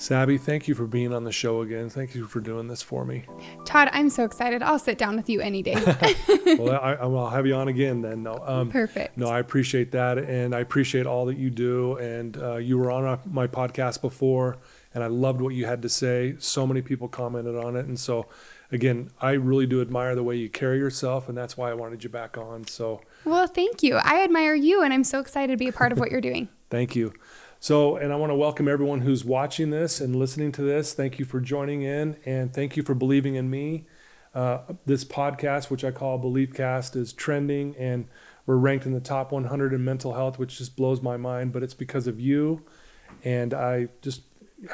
Savvy, thank you for being on the show again. Thank you for doing this for me. Todd, I'm so excited. I'll sit down with you any day. Well, I'll have you on again then. No, perfect. No, I appreciate that. And I appreciate all that you do. And you were on my podcast before, and I loved what you had to say. So many people commented on it. And so, again, I really do admire the way you carry yourself. And that's why I wanted you back on. So, well, thank you. I admire you. And I'm so excited to be a part of what you're doing. Thank you. So, and I want to welcome everyone who's watching this and listening to this. Thank you for joining in, and thank you for believing in me. This podcast, which I call BeliefCast, is trending, and we're ranked in the top 100 in mental health, which just blows my mind, but it's because of you. And I just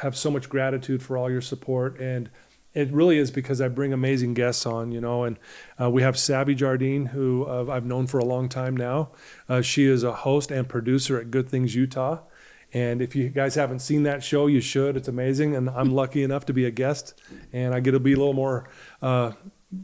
have so much gratitude for all your support. And it really is because I bring amazing guests on, you know, and we have Savvy Jardine, who I've known for a long time now. She is a host and producer at Good Things Utah. And if you guys haven't seen that show, you should. It's amazing. And I'm lucky enough to be a guest. And I get to be a little more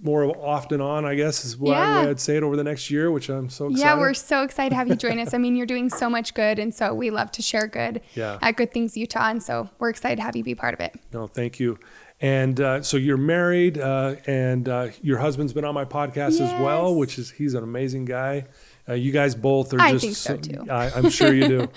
more often on, I guess, is what I'd say it over the next year, which I'm so excited. Yeah, we're so excited to have you join us. I mean, you're doing so much good. And so we love to share good at Good Things Utah. And so we're excited to have you be part of it. No, thank you. And so you're married and your husband's been on my podcast as well, which is he's an amazing guy. You guys both are I think so too. I'm sure you do.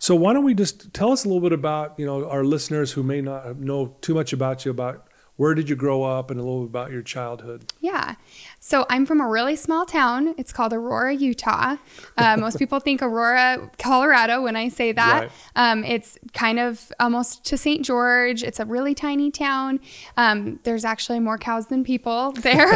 So why don't we just tell us a little bit about, you know, our listeners who may not know too much about you, about where did you grow up and a little bit about your childhood? Yeah. So I'm from a really small town. It's called Aurora, Utah. Most people think Aurora, Colorado when I say that. Right. It's kind of almost to St. George. It's a really tiny town. There's actually more cows than people there.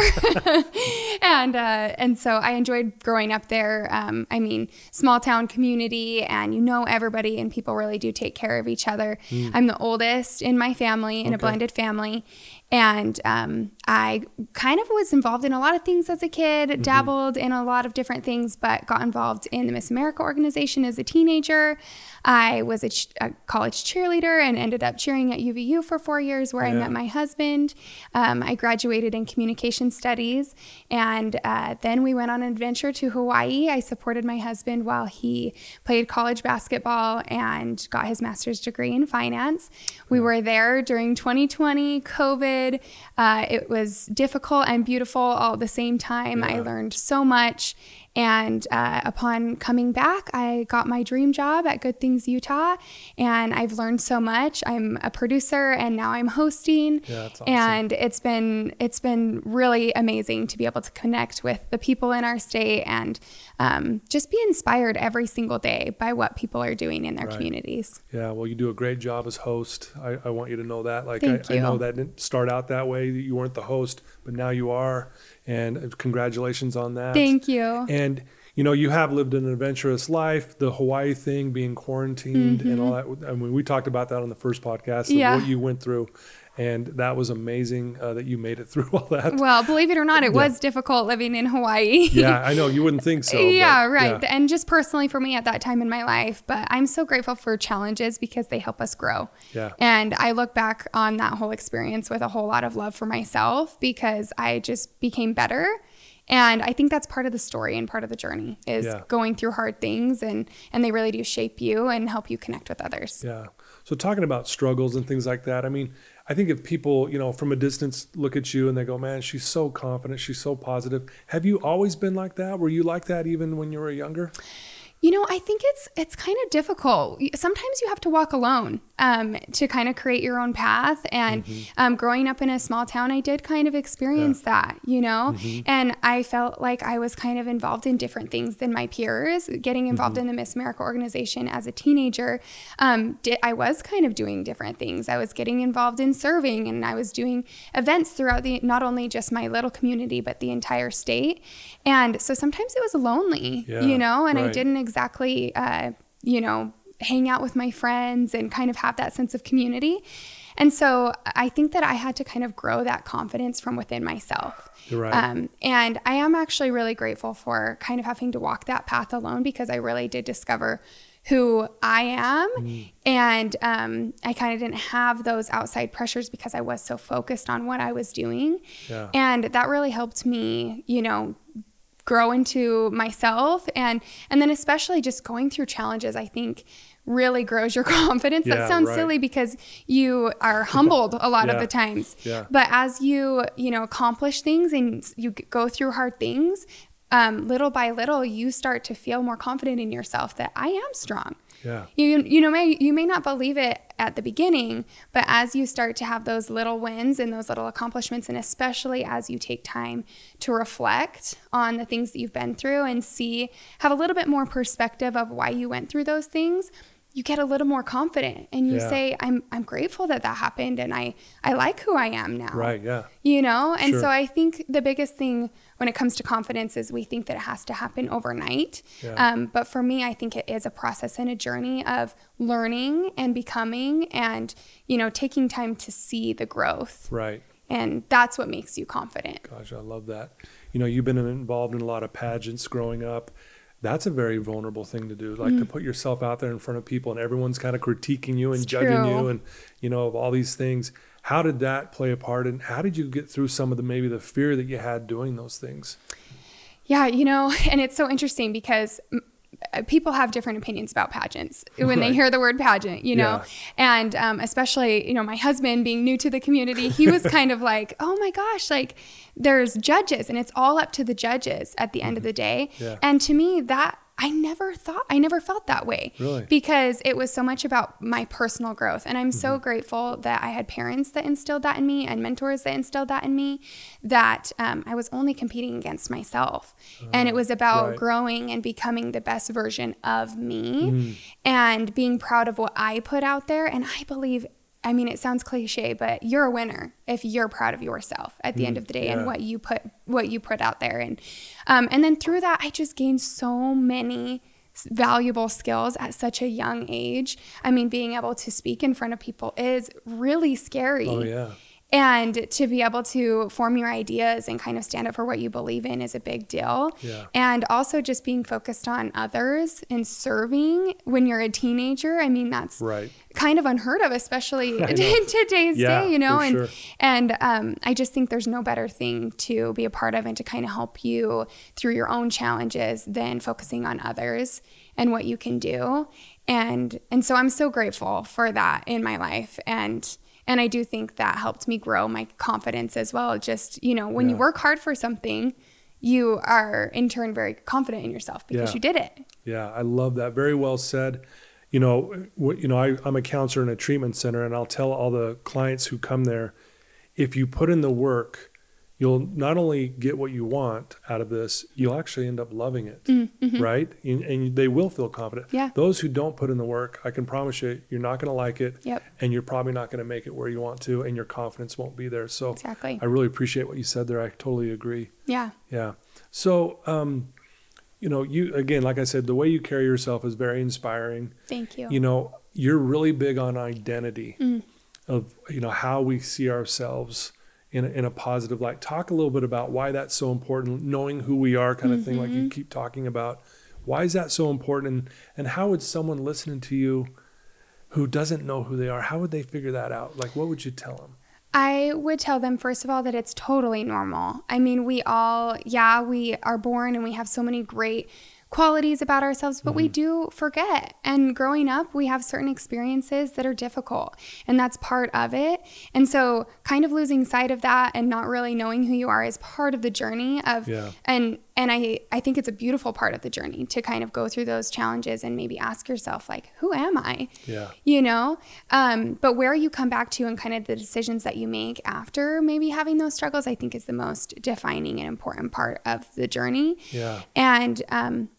And so I enjoyed growing up there. I mean, small town community, and you know everybody, and people really do take care of each other. Mm. I'm the oldest in my family, in a blended family. And I kind of was involved in a lot of things as a kid, dabbled in a lot of different things, but got involved in the Miss America organization as a teenager. I was a college cheerleader and ended up cheering at UVU for 4 years where I met my husband. I graduated in communication studies, and then we went on an adventure to Hawaii. I supported my husband while he played college basketball and got his master's degree in finance. We were there during 2020, COVID. It was difficult and beautiful all at the same time. Yeah. I learned so much. And upon coming back, I got my dream job at Good Things Utah, and I've learned so much. I'm a producer, and now I'm hosting. Yeah, that's awesome. And it's been really amazing to be able to connect with the people in our state and just be inspired every single day by what people are doing in their communities. Yeah, well, you do a great job as host. I want you to know that. Like, I know that didn't start out that way. You weren't the host, but now you are. And congratulations on that. Thank you. And, you know, you have lived an adventurous life, the Hawaii thing, being quarantined and all that. I mean, we talked about that on the first podcast, what you went through. And that was amazing that you made it through all that. Well, believe it or not, it was difficult living in Hawaii. Yeah, I know. You wouldn't think so. Yeah. And just personally for me at that time in my life. But I'm so grateful for challenges because they help us grow. Yeah. And I look back on that whole experience with a whole lot of love for myself because I just became better. And I think that's part of the story and part of the journey is going through hard things, and they really do shape you and help you connect with others. Yeah. So talking about struggles and things like that, I mean, I think if people, you know, from a distance look at you and they go, man, she's so confident, she's so positive. Have you always been like that? Were you like that even when you were younger? You know, I think it's kind of difficult. Sometimes you have to walk alone to kind of create your own path. And growing up in a small town, I did kind of experience that, you know, and I felt like I was kind of involved in different things than my peers. Getting involved in the Miss America organization as a teenager, I was kind of doing different things. I was getting involved in serving, and I was doing events throughout not only just my little community, but the entire state. And so sometimes it was lonely, you know, and I didn't exactly, you know, hang out with my friends and kind of have that sense of community. And so I think that I had to kind of grow that confidence from within myself. Right. And I am actually really grateful for kind of having to walk that path alone, because I really did discover who I am. Mm. And I kind of didn't have those outside pressures because I was so focused on what I was doing. Yeah. And that really helped me, you know, grow into myself. And then especially just going through challenges, I think really grows your confidence. Yeah, that sounds right. Silly because you are humbled a lot yeah. of the times, yeah. but as you know, accomplish things and you go through hard things, little by little, you start to feel more confident in yourself that I am strong. Yeah. You may not believe it at the beginning, but as you start to have those little wins and those little accomplishments, and especially as you take time to reflect on the things that you've been through and have a little bit more perspective of why you went through those things, you get a little more confident and you yeah. say, I'm grateful that happened. And I like who I am now. Right. Yeah. You know? And sure. So I think the biggest thing when it comes to confidence is we think that it has to happen overnight. Yeah. But for me, I think it is a process and a journey of learning and becoming and, you know, taking time to see the growth. Right. And that's what makes you confident. Gosh, I love that. You know, you've been involved in a lot of pageants growing up. That's a very vulnerable thing to do, like to put yourself out there in front of people and everyone's kind of critiquing you and it's judging you and, you know, of all these things. How did that play a part and how did you get through some of the, maybe the fear that you had doing those things? Yeah, you know, and it's so interesting because people have different opinions about pageants when right. they hear the word pageant, you know, yeah. and especially, you know, my husband being new to the community, he was kind of like, oh my gosh, like there's judges and it's all up to the judges at the end of the day. Yeah. And to me that I never felt that way really? Because it was so much about my personal growth. And I'm so grateful that I had parents that instilled that in me and mentors that instilled that in me, that I was only competing against myself. And it was about right. growing and becoming the best version of me and being proud of what I put out there. And I believe, I mean, it sounds cliche, but you're a winner if you're proud of yourself at the end of the day yeah. and what you put out there. And then through that, I just gained so many valuable skills at such a young age. I mean, being able to speak in front of people is really scary. Oh, yeah. And to be able to form your ideas and kind of stand up for what you believe in is a big deal. Yeah. And also just being focused on others and serving when you're a teenager. I mean, that's right. kind of unheard of, especially in today's day, you know, and, sure. and I just think there's no better thing to be a part of and to kind of help you through your own challenges than focusing on others and what you can do. And so I'm so grateful for that in my life. And I do think that helped me grow my confidence as well. Just, you know, when you work hard for something, you are in turn very confident in yourself because you did it. Yeah, I love that. Very well said. You know, I'm a counselor in a treatment center, and I'll tell all the clients who come there, if you put in the work, you'll not only get what you want out of this, you'll actually end up loving it, right? And they will feel confident. Yeah. Those who don't put in the work, I can promise you, you're not going to like it, and you're probably not going to make it where you want to, and your confidence won't be there. So exactly. I really appreciate what you said there. I totally agree. Yeah. Yeah. So, you know, you again, like I said, the way you carry yourself is very inspiring. Thank you. You know, you're really big on identity of, you know, how we see ourselves in a positive light. Talk a little bit about why that's so important, knowing who we are kind of thing, like you keep talking about. Why is that so important? And how would someone listening to you who doesn't know who they are, how would they figure that out? Like, what would you tell them? I would tell them, first of all, that it's totally normal. I mean, we all, we are born and we have so many great qualities about ourselves, but we do forget. And growing up, we have certain experiences that are difficult, and that's part of it. And so kind of losing sight of that and not really knowing who you are is part of the journey of, and I think it's a beautiful part of the journey to kind of go through those challenges and maybe ask yourself, like, who am I? Yeah. You know, but where you come back to and kind of the decisions that you make after maybe having those struggles, I think is the most defining and important part of the journey. Yeah. And,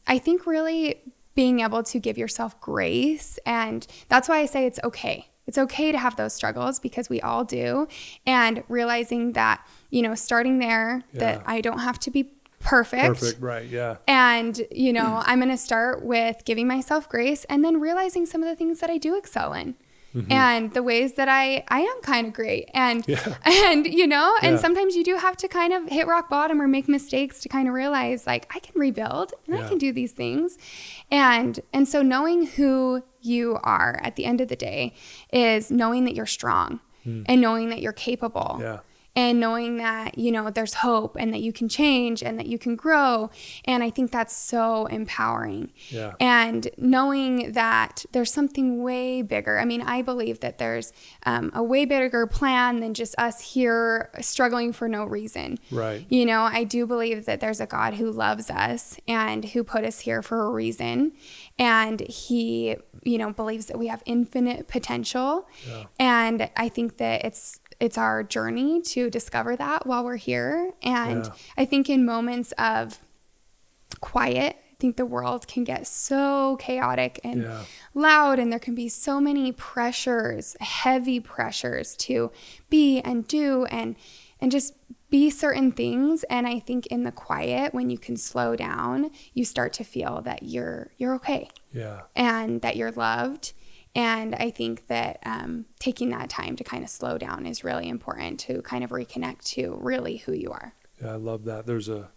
I think really being able to give yourself grace, and that's why I say it's okay. It's okay to have those struggles because we all do, and realizing that, you know, starting there, that I don't have to be perfect, right? Yeah. And, you know, I'm going to start with giving myself grace and then realizing some of the things that I do excel in. mm-hmm. and the ways that I am kind of great. And, and sometimes you do have to kind of hit rock bottom or make mistakes to kind of realize, like, I can rebuild and I can do these things. And so knowing who you are at the end of the day is knowing that you're strong and knowing that you're capable. Yeah. And knowing that, you know, there's hope and that you can change and that you can grow. And I think that's so empowering. Yeah. And knowing that there's something way bigger. I mean, I believe that there's a way bigger plan than just us here struggling for no reason. Right. You know, I do believe that there's a God who loves us and who put us here for a reason. And he, you know, believes that we have infinite potential. Yeah. And I think that it's our journey to discover that while we're here. And I think in moments of quiet, I think the world can get so chaotic and loud, and there can be so many pressures, heavy pressures to be and do and just be certain things. And I think in the quiet, when you can slow down, you start to feel that you're okay. Yeah. And that you're loved. And I think that taking that time to kind of slow down is really important to kind of reconnect to really who you are. Yeah, I love that. There's a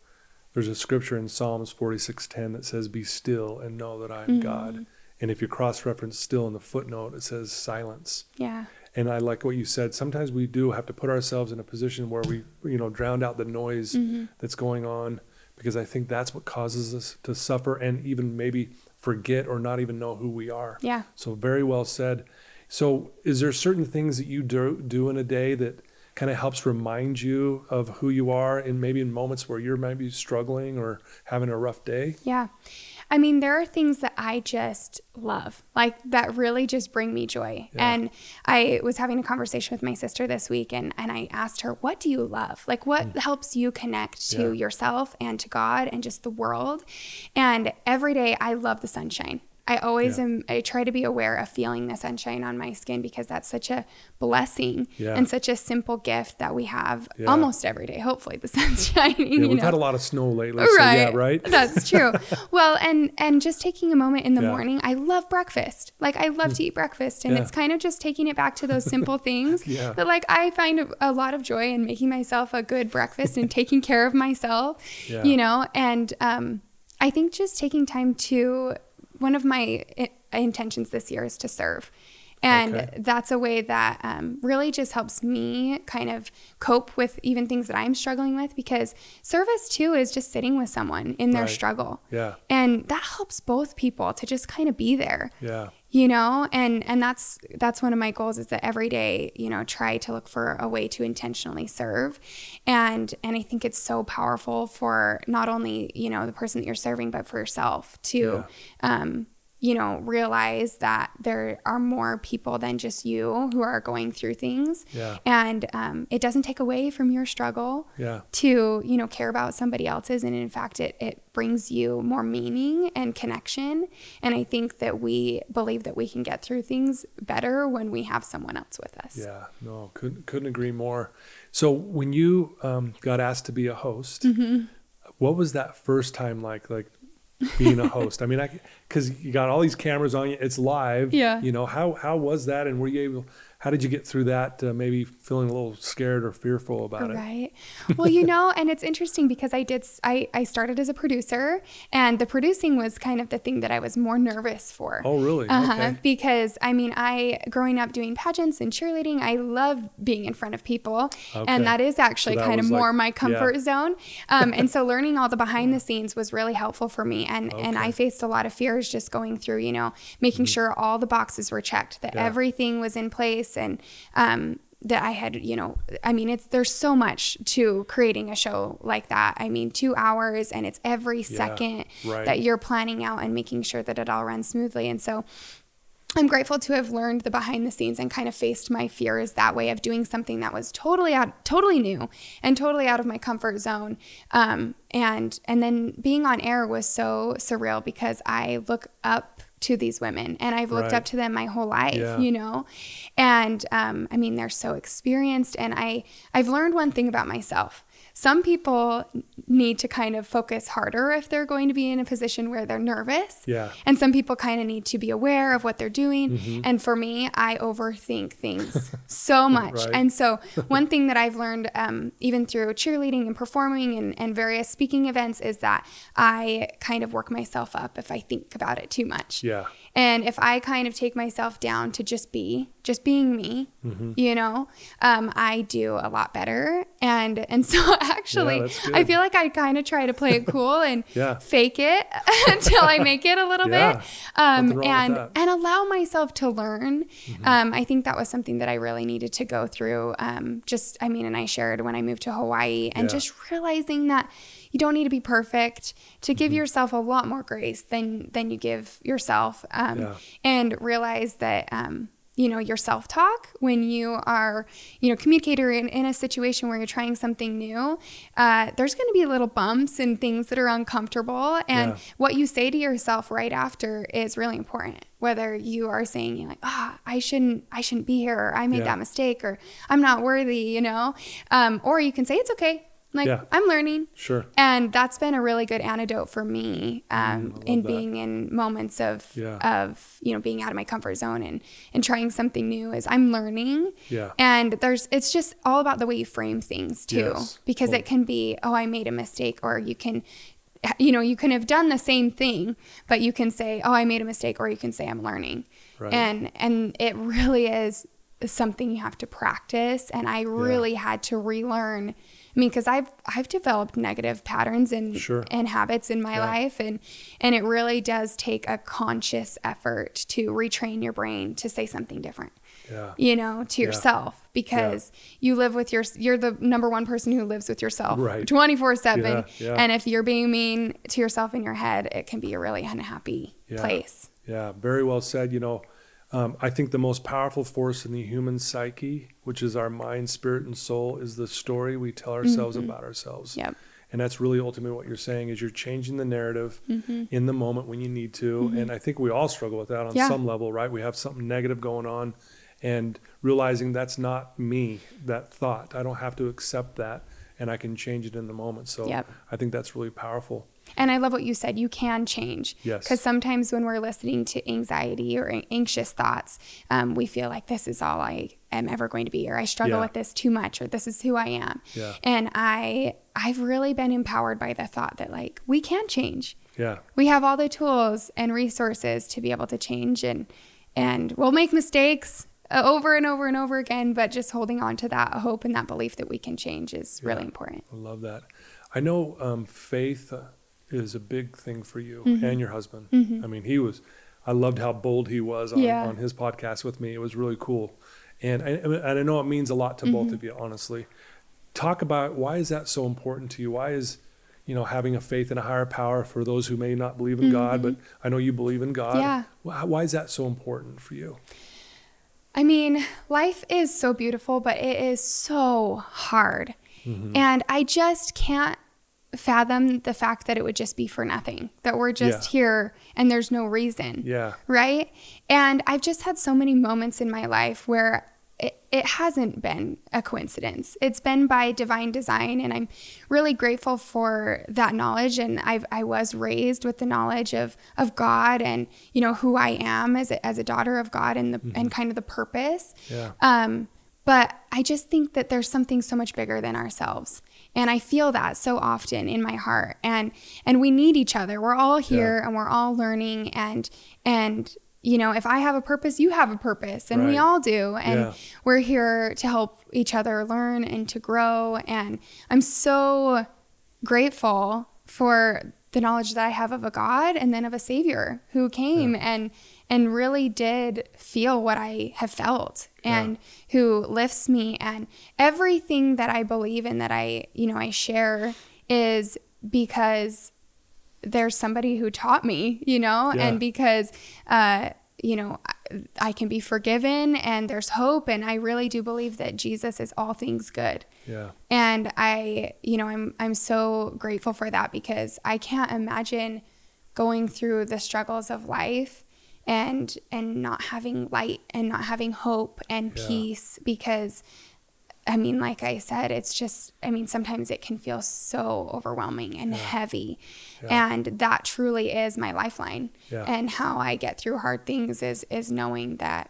scripture in Psalms 46:10 that says, "Be still and know that I am God." And if you cross-reference still in the footnote, it says silence. Yeah. And I like what you said. Sometimes we do have to put ourselves in a position where we, you know, drown out the noise that's going on, because I think that's what causes us to suffer and even maybe forget or not even know who we are. Yeah. So very well said. So is there certain things that you do in a day that kind of helps remind you of who you are, and maybe in moments where you're maybe struggling or having a rough day? Yeah. I mean, there are things that I just love, like that really just bring me joy. Yeah. And I was having a conversation with my sister this week, and I asked her, what do you love? Like, what helps you connect to yourself and to God and just the world? And every day I love the sunshine. I always am. I try to be aware of feeling the sunshine on my skin, because that's such a blessing and such a simple gift that we have almost every day. Hopefully the sun's shining. Yeah, we've had a lot of snow lately. Right. So right? That's true. Well, and just taking a moment in the morning. I love breakfast. Like, I love to eat breakfast, and it's kind of just taking it back to those simple things. But like, I find a lot of joy in making myself a good breakfast and taking care of myself, you know? And I think just taking time to... One of my intentions this year is to serve. And that's a way that really just helps me kind of cope with even things that I'm struggling with, because service too is just sitting with someone in their struggle. Yeah. And that helps both people to just kind of be there. Yeah. You know, and that's one of my goals, is that every day, you know, try to look for a way to intentionally serve. And I think it's so powerful for not only, you know, the person that you're serving, but for yourself to, you know, realize that there are more people than just you who are going through things. Yeah. And it doesn't take away from your struggle to, you know, care about somebody else's. And in fact, it brings you more meaning and connection. And I think that we believe that we can get through things better when we have someone else with us. Yeah, no, couldn't agree more. So when you got asked to be a host, what was that first time like? Like being a host? I mean, because you got all these cameras on you, it's live. Yeah. You know, how was that? And were you able? How did you get through that? Maybe feeling a little scared or fearful about it. Right. Well, you know, and it's interesting because I started as a producer, and the producing was kind of the thing that I was more nervous for. Oh, really? Okay. Because I mean, growing up doing pageants and cheerleading, I love being in front of people, and that is actually kind of more my comfort zone. And so learning all the behind the scenes was really helpful for me. And, and I faced a lot of fears just going through, you know, making sure all the boxes were checked, that everything was in place. And that I had, you know, I mean, there's so much to creating a show like that. I mean, 2 hours, and it's every second that you're planning out and making sure that it all runs smoothly. And so I'm grateful to have learned the behind the scenes and kind of faced my fears that way, of doing something that was totally new and totally out of my comfort zone. And then being on air was so surreal, because I look up to these women, and I've looked up to them my whole life, you know? And, I mean, they're so experienced, and I've learned one thing about myself. Some people need to kind of focus harder if they're going to be in a position where they're nervous. Yeah. And some people kind of need to be aware of what they're doing. Mm-hmm. And for me, I overthink things so much. Right. And so one thing that I've learned, even through cheerleading and performing and various speaking events, is that I kind of work myself up if I think about it too much. Yeah. And if I kind of take myself down to just being me, mm-hmm. you know, I do a lot better. And so actually, I feel like I kind of try to play it cool and fake it until I make it a little bit, and allow myself to learn. Mm-hmm. I think that was something that I really needed to go through. And I shared when I moved to Hawaii, and just realizing that you don't need to be perfect, to give mm-hmm. yourself a lot more grace than you give yourself, and realize that, you know, your self-talk when you are, you know, communicator in a situation where you're trying something new, there's going to be little bumps and things that are uncomfortable. And what you say to yourself right after is really important. Whether you are saying, you're like, I shouldn't be here, or I made that mistake, or I'm not worthy, you know, or you can say, it's okay. Like, I'm learning. Sure. And that's been a really good antidote for me in being in moments of, you know, being out of my comfort zone and trying something new, is I'm learning. Yeah. And it's just all about the way you frame things too, because it can be, I made a mistake, or you can, you know, you can have done the same thing, but you can say, I made a mistake, or you can say I'm learning. Right. And it really is something you have to practice. And I really had to relearn. I mean, because I've developed negative patterns and habits in my life, and it really does take a conscious effort to retrain your brain to say something different, you know, to yourself, because you live with you're the number one person who lives with yourself 24/7, and if you're being mean to yourself in your head, it can be a really unhappy place. Yeah, very well said. You know, I think the most powerful force in the human psyche, which is our mind, spirit, and soul, is the story we tell ourselves mm-hmm. about ourselves. Yep. And that's really ultimately what you're saying, is you're changing the narrative mm-hmm. in the moment when you need to. Mm-hmm. And I think we all struggle with that on some level, right? We have something negative going on, and realizing that's not me, that thought. I don't have to accept that, and I can change it in the moment. So I think that's really powerful. And I love what you said, you can change. Yes. Because sometimes when we're listening to anxiety or anxious thoughts, we feel like this is all I am ever going to be, or I struggle with this too much, or this is who I am. Yeah. And I've really been empowered by the thought that, like, we can change. Yeah. We have all the tools and resources to be able to change, and we'll make mistakes over and over and over again, but just holding on to that hope and that belief that we can change is really important. I love that. I know faith is a big thing for you mm-hmm. and your husband. Mm-hmm. I mean, I loved how bold he was on his podcast with me. It was really cool. And I know it means a lot to mm-hmm. both of you, honestly. Talk about, why is that so important to you? Why is, you know, having a faith in a higher power, for those who may not believe in mm-hmm. God, but I know you believe in God. Yeah. Why is that so important for you? I mean, life is so beautiful, but it is so hard. Mm-hmm. And I just can't fathom the fact that it would just be for nothing, that we're just here and there's no reason. Yeah. Right. And I've just had so many moments in my life where it hasn't been a coincidence. It's been by divine design. And I'm really grateful for that knowledge. And I was raised with the knowledge of God, and, you know, who I am as a daughter of God, and mm-hmm. and kind of the purpose. Yeah. But I just think that there's something so much bigger than ourselves. And I feel that so often in my heart. And we need each other. We're all here and we're all learning. And you know, if I have a purpose, you have a purpose. And we all do. And we're here to help each other learn and to grow. And I'm so grateful for the knowledge that I have of a God, and then of a Savior who came and really did feel what I have felt, and who lifts me. And everything that I believe in, that I, you know, I share, is because there's somebody who taught me, you know, and because, you know, I can be forgiven, and there's hope. And I really do believe that Jesus is all things good. Yeah. And I, you know, I'm so grateful for that, because I can't imagine going through the struggles of life and not having light, and not having hope and peace, because I mean, like I said, it's just, I mean, sometimes it can feel so overwhelming and heavy. Yeah. And that truly is my lifeline. Yeah. And how I get through hard things is knowing that,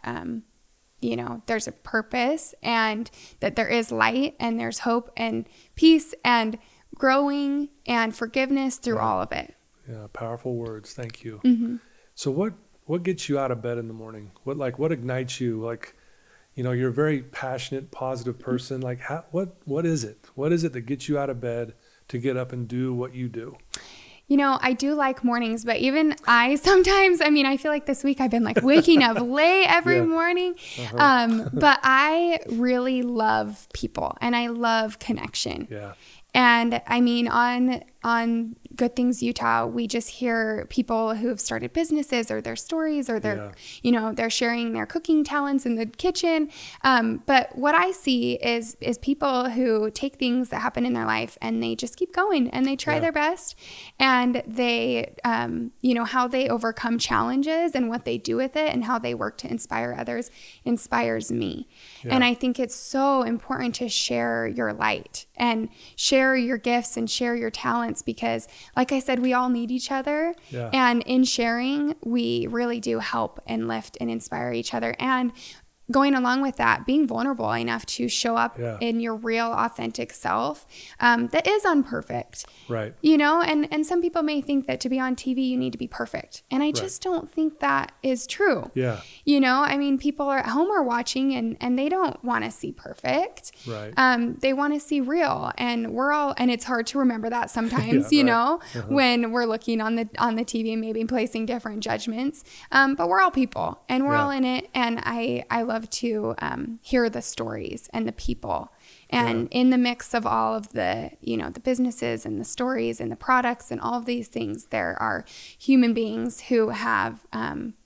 you know, there's a purpose and that there is light and there's hope and peace and growing and forgiveness through all of it. Yeah. Powerful words. Thank you. Mm-hmm. So what gets you out of bed in the morning? What ignites you? You know, you're a very passionate, positive person. What is it? What is it that gets you out of bed to get up and do what you do? You know, I do like mornings, but even I sometimes, I mean, I feel like this week I've been waking up late every morning. Uh-huh. But I really love people and I love connection. Yeah. And I mean, on Good Things Utah, we just hear people who have started businesses or their stories or their, you know, they're sharing their cooking talents in the kitchen. But what I see is people who take things that happen in their life and they just keep going and they try their best and they, you know, how they overcome challenges and what they do with it and how they work to inspire others inspires me. Yeah. And I think it's so important to share your light and share your gifts and share your talents because, like I said, we all need each other. Yeah. And in sharing, we really do help and lift and inspire each other. And going along with that, being vulnerable enough to show up in your real, authentic self that is imperfect. Right. You know, and some people may think that to be on TV, you need to be perfect. And I just don't think that is true. Yeah. You know, I mean, people are at home are watching and they don't want to see perfect. Right. They want to see real. And we're all, and it's hard to remember that sometimes, you know, when we're looking on the TV and maybe placing different judgments. But we're all people and we're all in it. And I love to hear the stories and the people and in the mix of all of the, you know, the businesses and the stories and the products and all of these things, there are human beings who have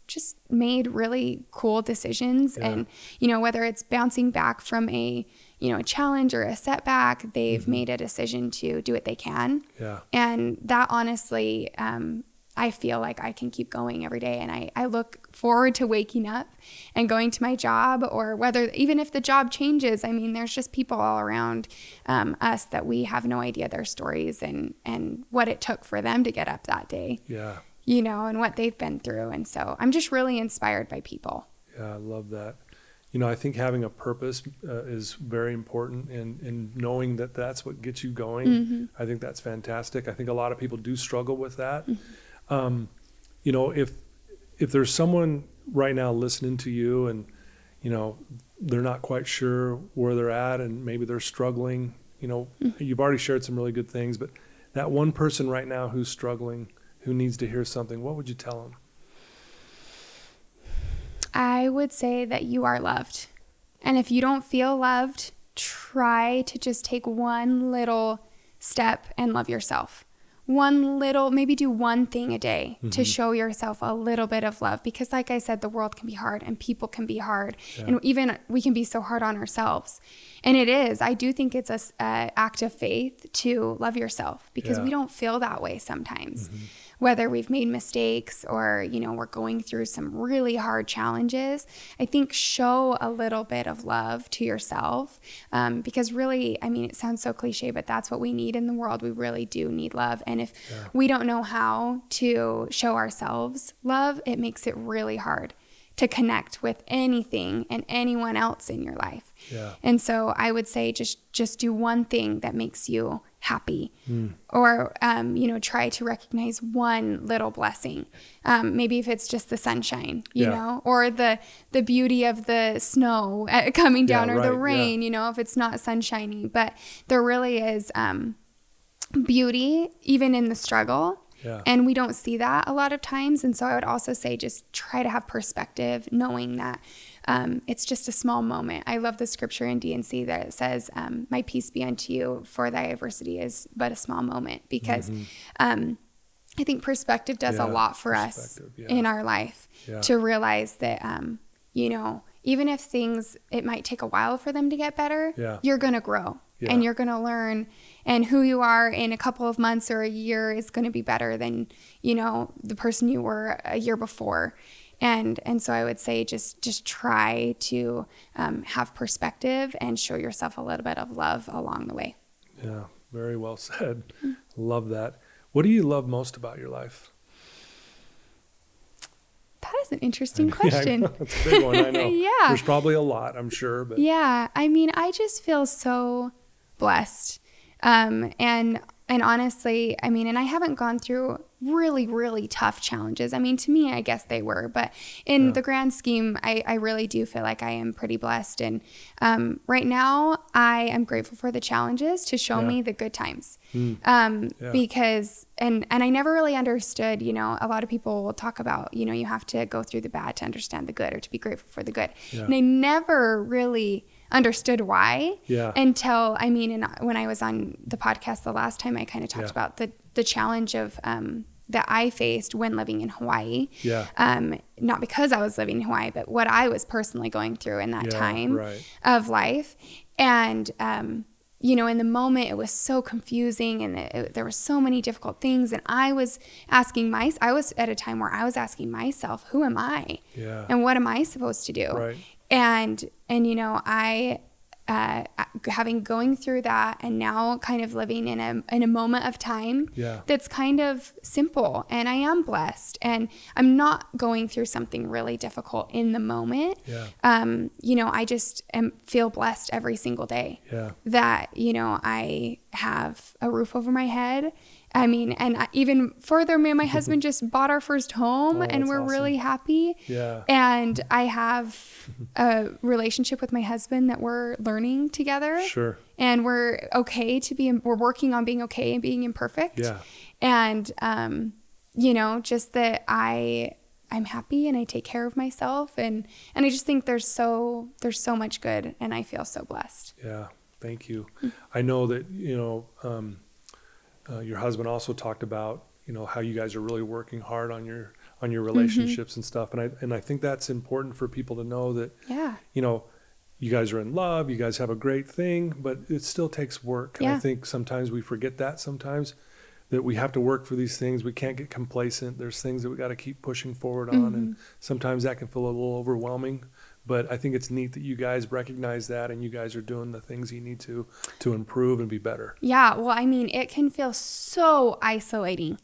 just made really cool decisions and, you know, whether it's bouncing back from a, you know, a challenge or a setback, they've made a decision to do what they can. Yeah. And that honestly, I feel like I can keep going every day. And I look forward to waking up and going to my job or whether, even if the job changes, I mean, there's just people all around us that we have no idea their stories and what it took for them to get up that day, you know, and what they've been through. And so I'm just really inspired by people. Yeah. I love that. You know, I think having a purpose is very important and knowing that that's what gets you going. Mm-hmm. I think that's fantastic. I think a lot of people do struggle with that. Mm-hmm. You know, if there's someone right now listening to you and, you know, they're not quite sure where they're at and maybe they're struggling, you know, you've already shared some really good things, but that one person right now who's struggling, who needs to hear something, what would you tell them? I would say that you are loved. And if you don't feel loved, try to just take one little step and love yourself. Maybe do one thing a day to show yourself a little bit of love. Because like I said, the world can be hard and people can be hard. Yeah. And even we can be so hard on ourselves. And it is, I do think it's an act of faith to love yourself because we don't feel that way sometimes. Mm-hmm. Whether we've made mistakes or, you know, we're going through some really hard challenges, I think show a little bit of love to yourself because really, I mean, it sounds so cliche, but that's what we need in the world. We really do need love. And if we don't know how to show ourselves love, it makes it really hard to connect with anything and anyone else in your life. Yeah. And so I would say just do one thing that makes you happy or, you know, try to recognize one little blessing. Maybe if it's just the sunshine, you know, or the beauty of the snow coming down or the rain, you know, if it's not sunshiny, but there really is, beauty even in the struggle. Yeah. And we don't see that a lot of times. And so I would also say, just try to have perspective, knowing that, it's just a small moment. I love the scripture in D&C that it says, my peace be unto you, for thy adversity is but a small moment, because, I think perspective does a lot for us in our life to realize that, you know, even if things, it might take a while for them to get better, you're going to grow and you're going to learn, and who you are in a couple of months or a year is going to be better than, you know, the person you were a year before. And so I would say just try to have perspective and show yourself a little bit of love along the way. Yeah, very well said. Mm-hmm. Love that. What do you love most about your life? That is an interesting question. It's a big one, I know. Yeah. There's probably a lot, I'm sure. But yeah, I mean, I just feel so blessed. And honestly, I mean, and I haven't gone through really, really tough challenges. I mean, to me, I guess they were, but in the grand scheme, I really do feel like I am pretty blessed. And right now, I am grateful for the challenges to show me the good times. Because, and I never really understood, you know, a lot of people will talk about, you know, you have to go through the bad to understand the good or to be grateful for the good. Yeah. And I never really understood why until, I mean, and when I was on the podcast the last time, I kind of talked about the challenge of that I faced when living in Hawaii. Yeah. Not because I was living in Hawaii, but what I was personally going through in that time of life. And, you know, in the moment it was so confusing and there were so many difficult things. And I was at a time where I was asking myself, who am I? Yeah. And what am I supposed to do? Right. And, you know, having going through that and now kind of living in a moment of time that's kind of simple, and I am blessed and I'm not going through something really difficult in the moment. Yeah. You know, I just feel blessed every single day that, you know, I have a roof over my head. I mean, and even further, man, my husband just bought our first home and we're really happy. Yeah. And I have a relationship with my husband that we're learning together. Sure. And we're working on being okay and being imperfect. Yeah. And, you know, just that I'm happy and I take care of myself. And I just think there's so much good and I feel so blessed. Yeah. Thank you. I know that, you know, your husband also talked about, you know, how you guys are really working hard on your relationships and stuff. And I think that's important for people to know that, you know, you guys are in love, you guys have a great thing, but it still takes work. And I think sometimes we forget that that we have to work for these things. We can't get complacent. There's things that we got to keep pushing forward on. And sometimes that can feel a little overwhelming, but I think it's neat that you guys recognize that and you guys are doing the things you need to improve and be better. Yeah. Well, I mean, it can feel so isolating,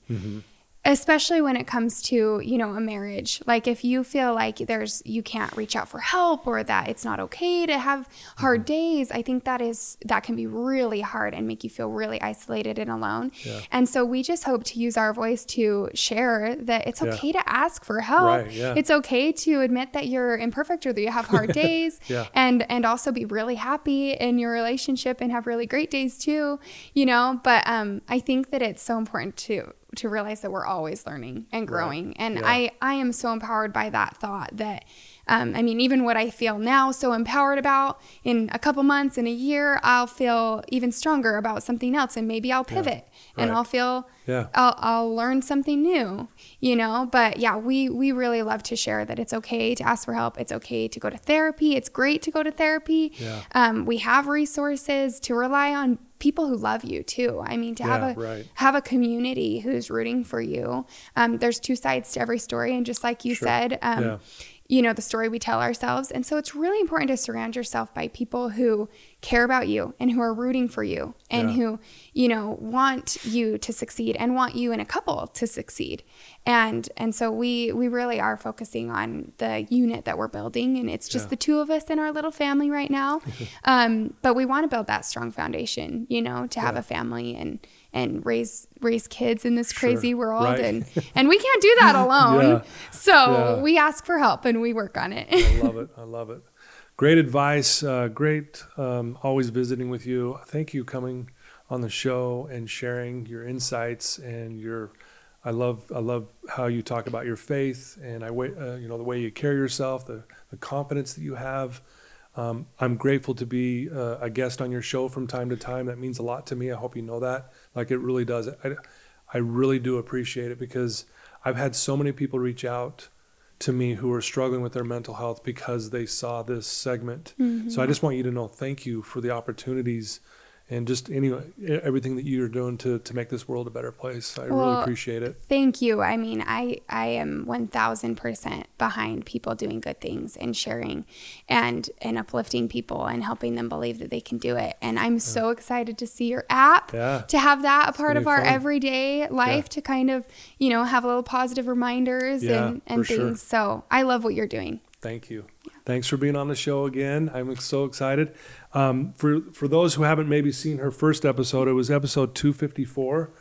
especially when it comes to, you know, a marriage. Like if you feel like you can't reach out for help or that it's not okay to have hard days, I think that can be really hard and make you feel really isolated and alone. Yeah. And so we just hope to use our voice to share that it's okay to ask for help. Right, It's okay to admit that you're imperfect or that you have hard days and also be really happy in your relationship and have really great days too, you know, but I think that it's so important to realize that we're always learning and growing. Right. And I am so empowered by that thought that, I mean, even what I feel now so empowered about in a couple months, in a year, I'll feel even stronger about something else and maybe I'll pivot and I'll feel, I'll learn something new, you know, but we really love to share that it's okay to ask for help. It's okay to go to therapy. It's great to go to therapy. Yeah. We have resources to rely on people who love you too. I mean, to have a community who's rooting for you. There's two sides to every story. And just like you said, you know, the story we tell ourselves. And so it's really important to surround yourself by people who care about you and who are rooting for you and who, you know, want you to succeed and want you and a couple to succeed. And so we really are focusing on the unit that we're building, and it's just the two of us in our little family right now. But we want to build that strong foundation, you know, to have a family and raise kids in this crazy world. Right. And we can't do that alone. So we ask for help and we work on it. I love it. Great advice. Great. Always visiting with you. Thank you coming on the show and sharing your insights and I love how you talk about your faith and you know, the way you carry yourself, the confidence that you have. I'm grateful to be a guest on your show from time to time. That means a lot to me. I hope you know that. Like, it really does. I really do appreciate it because I've had so many people reach out to me who are struggling with their mental health because they saw this segment. So I just want you to know, thank you for the opportunities and just anyway, everything that you're doing to make this world a better place. I really appreciate it. Thank you. I mean, I am 1000% behind people doing good things and sharing and uplifting people and helping them believe that they can do it. And I'm so excited to see your app, to have that a part of our everyday life, to kind of, you know, have a little positive reminders and things. So I love what you're doing. Thank you. Yeah. Thanks for being on the show again. I'm so excited. For those who haven't maybe seen her first episode, it was episode 254.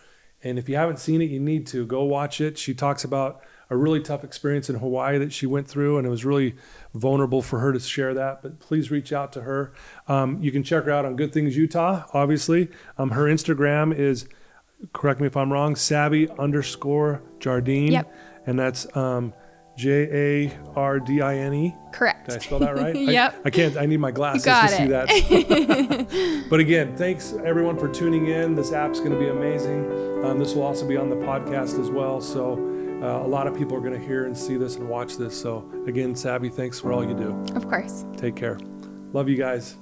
And if you haven't seen it, you need to go watch it. She talks about a really tough experience in Hawaii that she went through, and it was really vulnerable for her to share that, but please reach out to her. You can check her out on Good Things Utah, obviously. Her Instagram is, correct me if I'm wrong, Savvy_Jardine. Yep. And that's, Jardine. Correct. Did I spell that right? Yep. I can't. I need my glasses to see that. But again, thanks everyone for tuning in. This app's going to be amazing. This will also be on the podcast as well. So a lot of people are going to hear and see this and watch this. So again, Savvy, thanks for all you do. Of course. Take care. Love you guys.